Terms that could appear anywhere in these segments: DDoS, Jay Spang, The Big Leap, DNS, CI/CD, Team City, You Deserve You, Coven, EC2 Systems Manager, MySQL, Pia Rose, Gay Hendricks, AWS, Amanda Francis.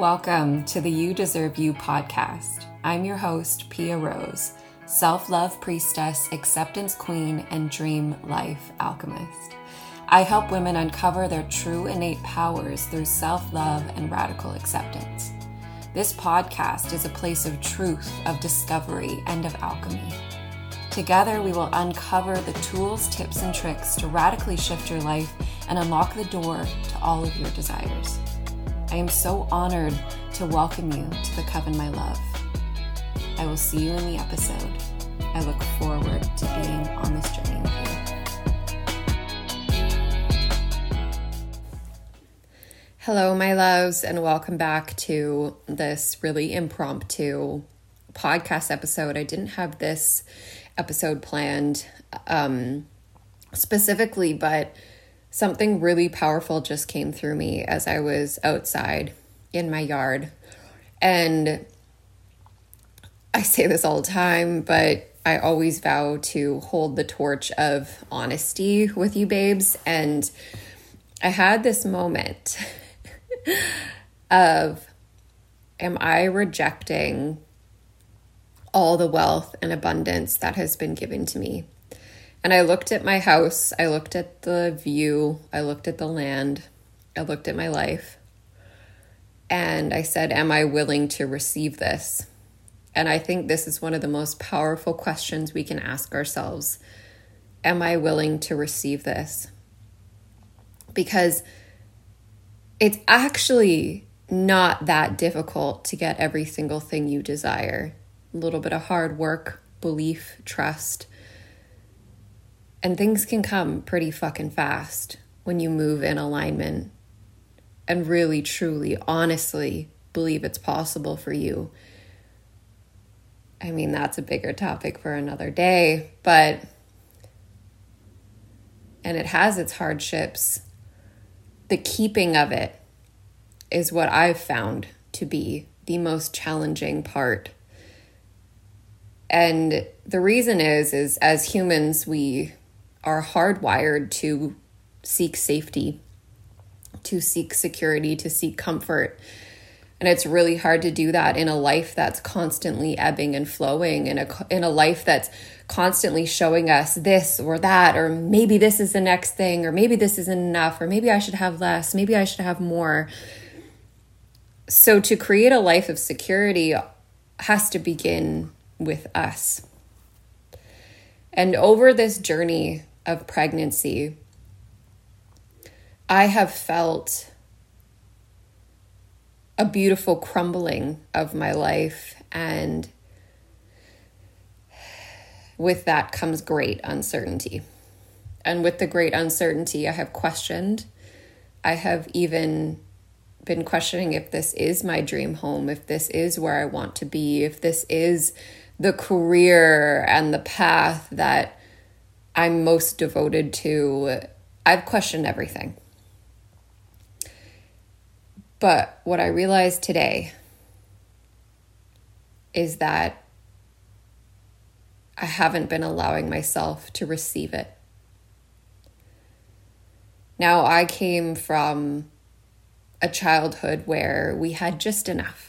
Welcome to the You Deserve You podcast. I'm your host, Pia Rose, self-love priestess, acceptance queen, and dream life alchemist. I help women uncover their true innate powers through self-love and radical acceptance. This podcast is a place of truth, of discovery, and of alchemy. Together, we will uncover the tools, tips, and tricks to radically shift your life and unlock the door to all of your desires. I am so honored to welcome you to the Coven, my love. I will see you in the episode. I look forward to being on this journey with you. Hello, my loves, and welcome back to this really impromptu podcast episode. I didn't have this episode planned specifically, but something really powerful just came through me as I was outside in my yard. And I say this all the time, but I always vow to hold the torch of honesty with you babes. And I had this moment of, am I rejecting all the wealth and abundance that has been given to me? And I looked at my house, I looked at the view, I looked at the land, I looked at my life, and I said, am I willing to receive this? And I think this is one of the most powerful questions we can ask ourselves. Am I willing to receive this? Because it's actually not that difficult to get every single thing you desire. A little bit of hard work, belief, trust. And things can come pretty fucking fast when you move in alignment and really, truly, honestly believe it's possible for you. I mean, that's a bigger topic for another day, but, and it has its hardships. The keeping of it is what I've found to be the most challenging part. And the reason is as humans, we are hardwired to seek safety, to seek security, to seek comfort. And it's really hard to do that in a life that's constantly ebbing and flowing, in a life that's constantly showing us this or that, or maybe this is the next thing, or maybe this isn't enough, or maybe I should have less, maybe I should have more. So to create a life of security has to begin with us. And over this journey of pregnancy, I have felt a beautiful crumbling of my life, and with that comes great uncertainty. And with the great uncertainty, I have questioned. I have even been questioning if this is my dream home, if this is where I want to be, if this is the career and the path that I'm most devoted to. I've questioned everything. But what I realized today is that I haven't been allowing myself to receive it. Now, I came from a childhood where we had just enough.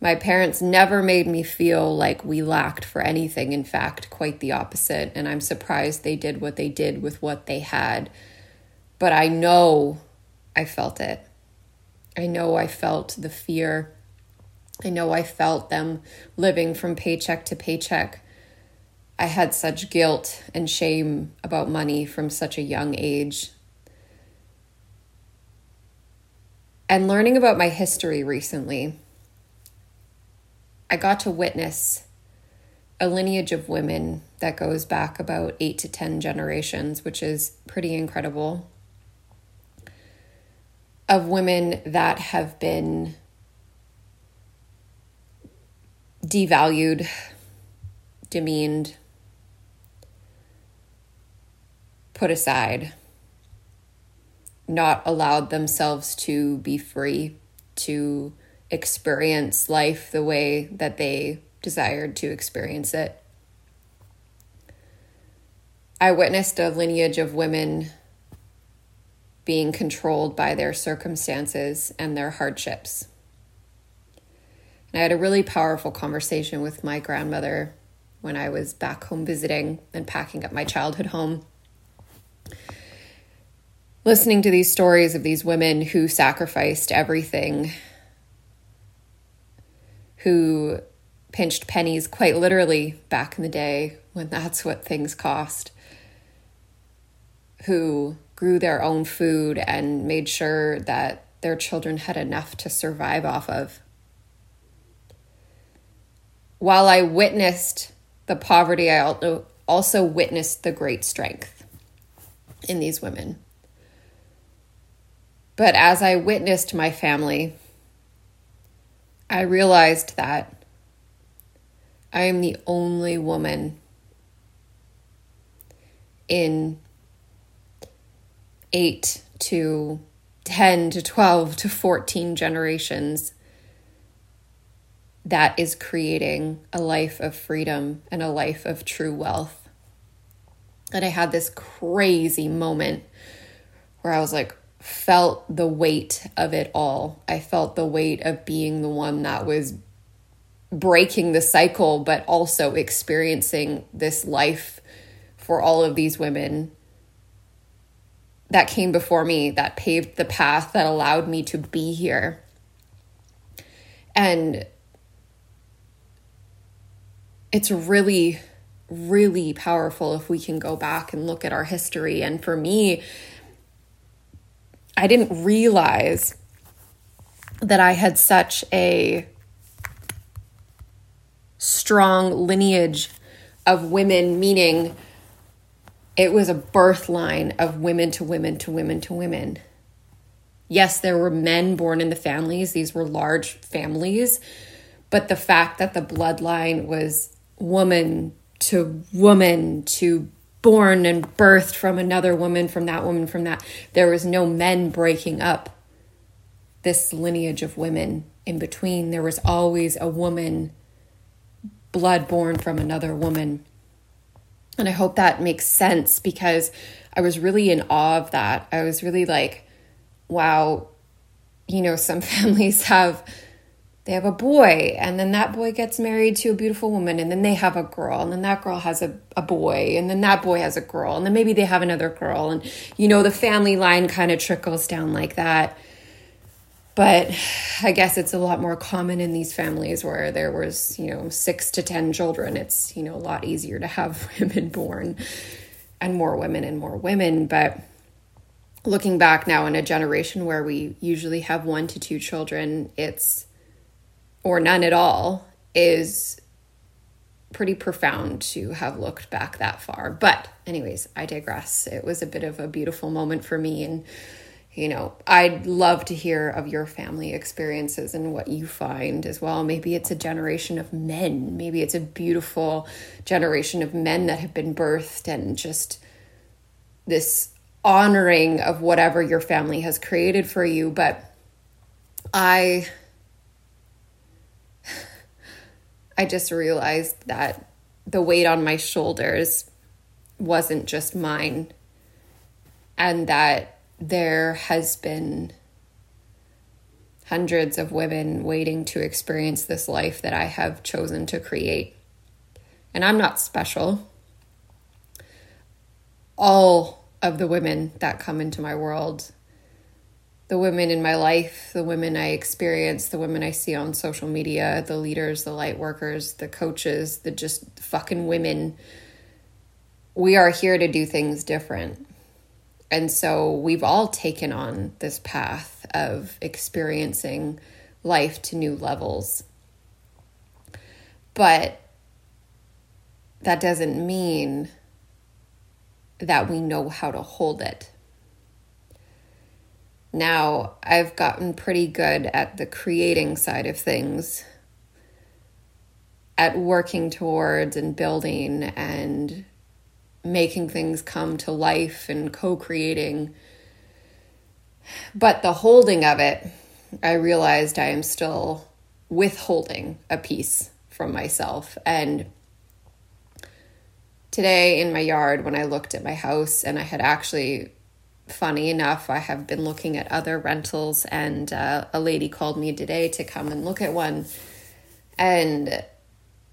My parents never made me feel like we lacked for anything. In fact, quite the opposite. And I'm surprised they did what they did with what they had. But I know I felt it. I know I felt the fear. I know I felt them living from paycheck to paycheck. I had such guilt and shame about money from such a young age. And learning about my history recently, I got to witness a lineage of women that goes back about 8 to 10 generations, which is pretty incredible, of women that have been devalued, demeaned, put aside, not allowed themselves to be free, to experience life the way that they desired to experience it. I witnessed a lineage of women being controlled by their circumstances and their hardships. And I had a really powerful conversation with my grandmother when I was back home visiting and packing up my childhood home. Listening to these stories of these women who sacrificed everything, who pinched pennies quite literally back in the day when that's what things cost, who grew their own food and made sure that their children had enough to survive off of. While I witnessed the poverty, I also witnessed the great strength in these women. But as I witnessed my family, I realized that I am the only woman in 8 to 10 to 12 to 14 generations that is creating a life of freedom and a life of true wealth. And I had this crazy moment where I was like, felt the weight of it all. I felt the weight of being the one that was breaking the cycle, but also experiencing this life for all of these women that came before me, that paved the path, that allowed me to be here. And it's really, really powerful if we can go back and look at our history. And for me, I didn't realize that I had such a strong lineage of women, meaning it was a birth line of women to women to women to women. Yes, there were men born in the families. These were large families. But the fact that the bloodline was woman to born and birthed from another woman, from that, there was no men breaking up this lineage of women in between. There was always a woman, blood born from another woman. And I hope that makes sense, because I was really in awe of that. I was really like, wow, some families have a boy, and then that boy gets married to a beautiful woman, and then they have a girl, and then that girl has a boy, and then that boy has a girl, and then maybe they have another girl. And, the family line kind of trickles down like that. But I guess it's a lot more common in these families where there was, 6 to 10 children. It's, a lot easier to have women born and more women. But looking back now in a generation where we usually have 1 to 2 children, it's, or none at all, is pretty profound to have looked back that far. But anyways, I digress. It was a bit of a beautiful moment for me. And, I'd love to hear of your family experiences and what you find as well. Maybe it's a generation of men. Maybe it's a beautiful generation of men that have been birthed, and just this honoring of whatever your family has created for you. But I just realized that the weight on my shoulders wasn't just mine, and that there has been hundreds of women waiting to experience this life that I have chosen to create. And I'm not special. All of the women that come into my world, the women in my life, the women I experience, the women I see on social media, the leaders, the light workers, the coaches, the just fucking women, we are here to do things different. And so we've all taken on this path of experiencing life to new levels. But that doesn't mean that we know how to hold it. Now, I've gotten pretty good at the creating side of things, at working towards and building and making things come to life and co-creating. But the holding of it, I realized I am still withholding a piece from myself. And today in my yard, when I looked at my house, and I had actually funny enough, I have been looking at other rentals, and a lady called me today to come and look at one. And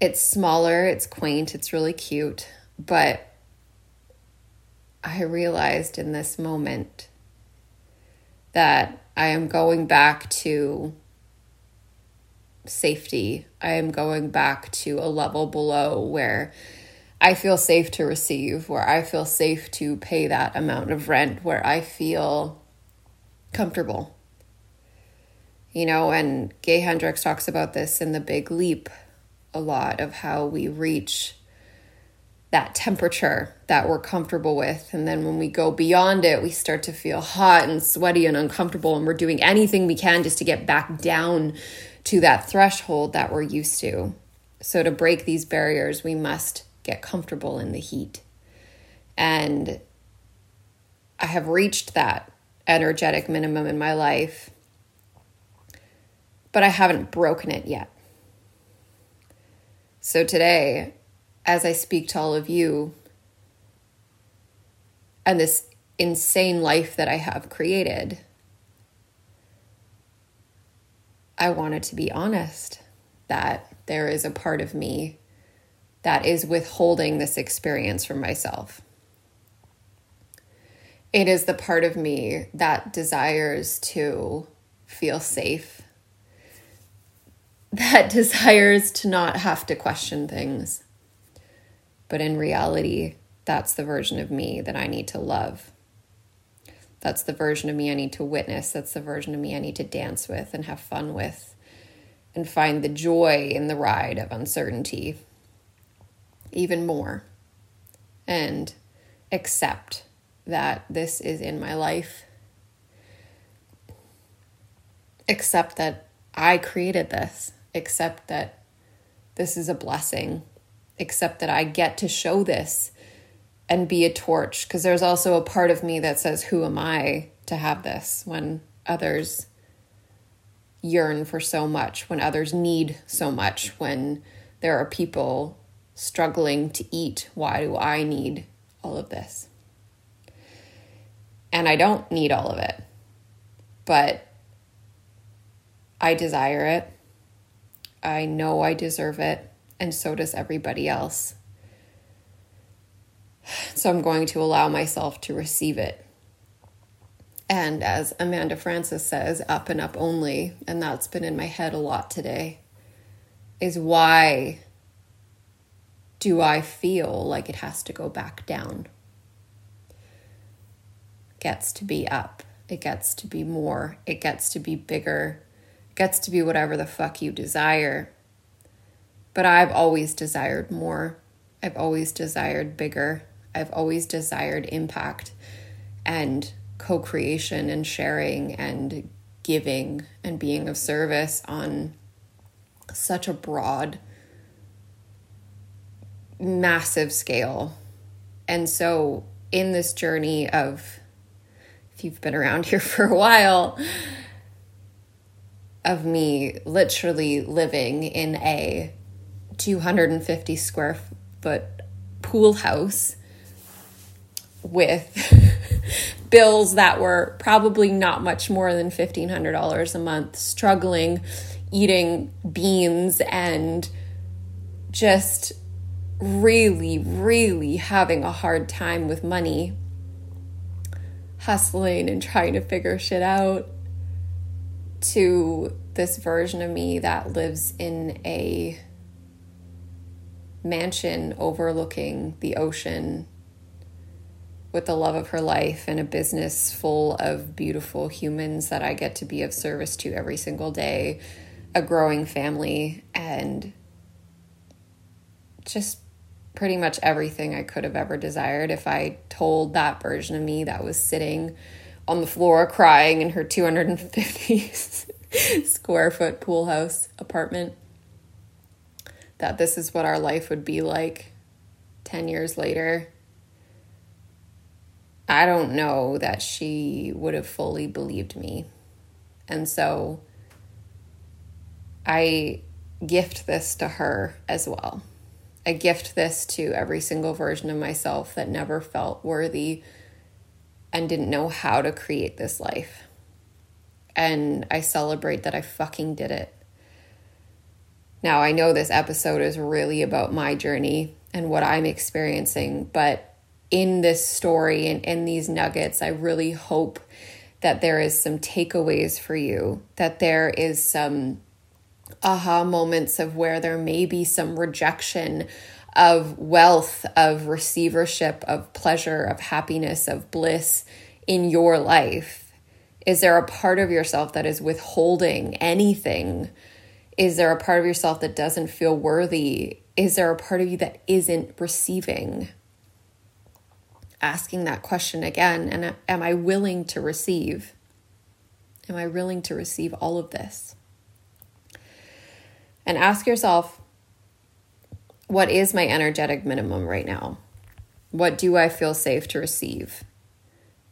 it's smaller, it's quaint, it's really cute. But I realized in this moment that I am going back to safety. I am going back to a level below where I feel safe to receive, where I feel safe to pay that amount of rent, where I feel comfortable. You know, and Gay Hendricks talks about this in The Big Leap a lot, of how we reach that temperature that we're comfortable with. And then when we go beyond it, we start to feel hot and sweaty and uncomfortable, and we're doing anything we can just to get back down to that threshold that we're used to. So to break these barriers, we must get comfortable in the heat. And I have reached that energetic minimum in my life, but I haven't broken it yet. So today, as I speak to all of you and this insane life that I have created, I wanted to be honest that there is a part of me that is withholding this experience from myself. It is the part of me that desires to feel safe, that desires to not have to question things. But in reality, that's the version of me that I need to love. That's the version of me I need to witness. That's the version of me I need to dance with and have fun with and find the joy in the ride of uncertainty even more, and accept that this is in my life. Accept that I created this. Accept that this is a blessing. Except that I get to show this and be a torch. Because there's also a part of me that says, who am I to have this when others yearn for so much, when others need so much, when there are people struggling to eat? Why do I need all of this? And I don't need all of it, but I desire it. I know I deserve it. And so does everybody else. So I'm going to allow myself to receive it. And as Amanda Francis says, up and up only, and that's been in my head a lot today, is why do I feel like it has to go back down? It gets to be up. It gets to be more. It gets to be bigger. It gets to be whatever the fuck you desire. But I've always desired more. I've always desired bigger. I've always desired impact and co-creation and sharing and giving and being of service on such a broad, massive scale. And so in this journey of, if you've been around here for a while, of me literally living in a 250 square foot pool house with bills that were probably not much more than $1,500 a month, struggling, eating beans, and just really, really having a hard time with money, hustling and trying to figure shit out, to this version of me that lives in a mansion overlooking the ocean with the love of her life and a business full of beautiful humans that I get to be of service to every single day, a growing family, and just pretty much everything I could have ever desired. If I told that version of me that was sitting on the floor crying in her 250 square foot pool house apartment that this is what our life would be like 10 years later, I don't know that she would have fully believed me. And so I gift this to her as well. I gift this to every single version of myself that never felt worthy and didn't know how to create this life. And I celebrate that I fucking did it. Now, I know this episode is really about my journey and what I'm experiencing, but in this story and in these nuggets, I really hope that there is some takeaways for you, that there is some aha moments of where there may be some rejection of wealth, of receivership, of pleasure, of happiness, of bliss in your life. Is there a part of yourself that is withholding anything? Is there a part of yourself that doesn't feel worthy? Is there a part of you that isn't receiving? Asking that question again, and am I willing to receive? Am I willing to receive all of this? And ask yourself, what is my energetic minimum right now? What do I feel safe to receive?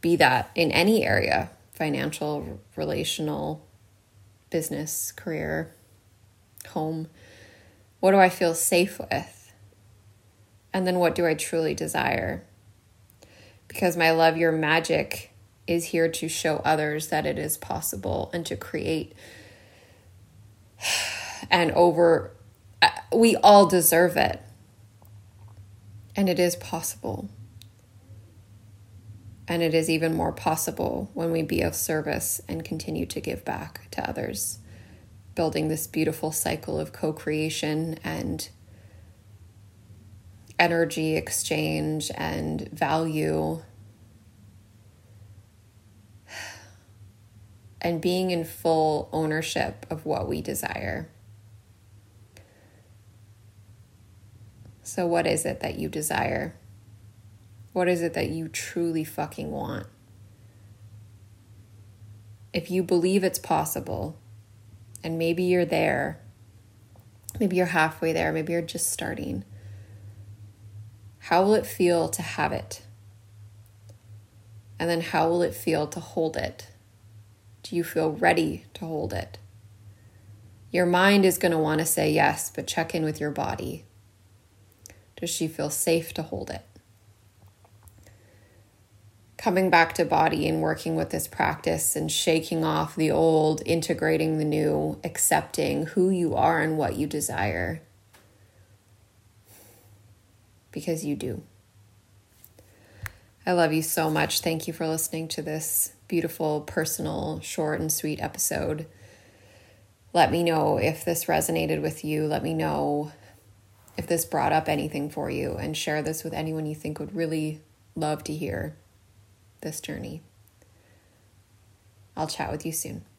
Be that in any area, financial, relational, business, career, home. What do I feel safe with? And then what do I truly desire? Because my love, your magic is here to show others that it is possible and to create. And we all deserve it. And it is possible. And it is even more possible when we be of service and continue to give back to others, building this beautiful cycle of co-creation and energy exchange and value, and being in full ownership of what we desire. So what is it that you desire? What is it that you truly fucking want? If you believe it's possible, and maybe you're there, maybe you're halfway there, maybe you're just starting, how will it feel to have it? And then how will it feel to hold it? Do you feel ready to hold it? Your mind is going to want to say yes, but check in with your body. Does she feel safe to hold it? Coming back to body and working with this practice and shaking off the old, integrating the new, accepting who you are and what you desire. Because you do. I love you so much. Thank you for listening to this beautiful, personal, short and sweet episode. Let me know if this resonated with you. Let me know if this brought up anything for you, and share this with anyone you think would really love to hear this journey. I'll chat with you soon.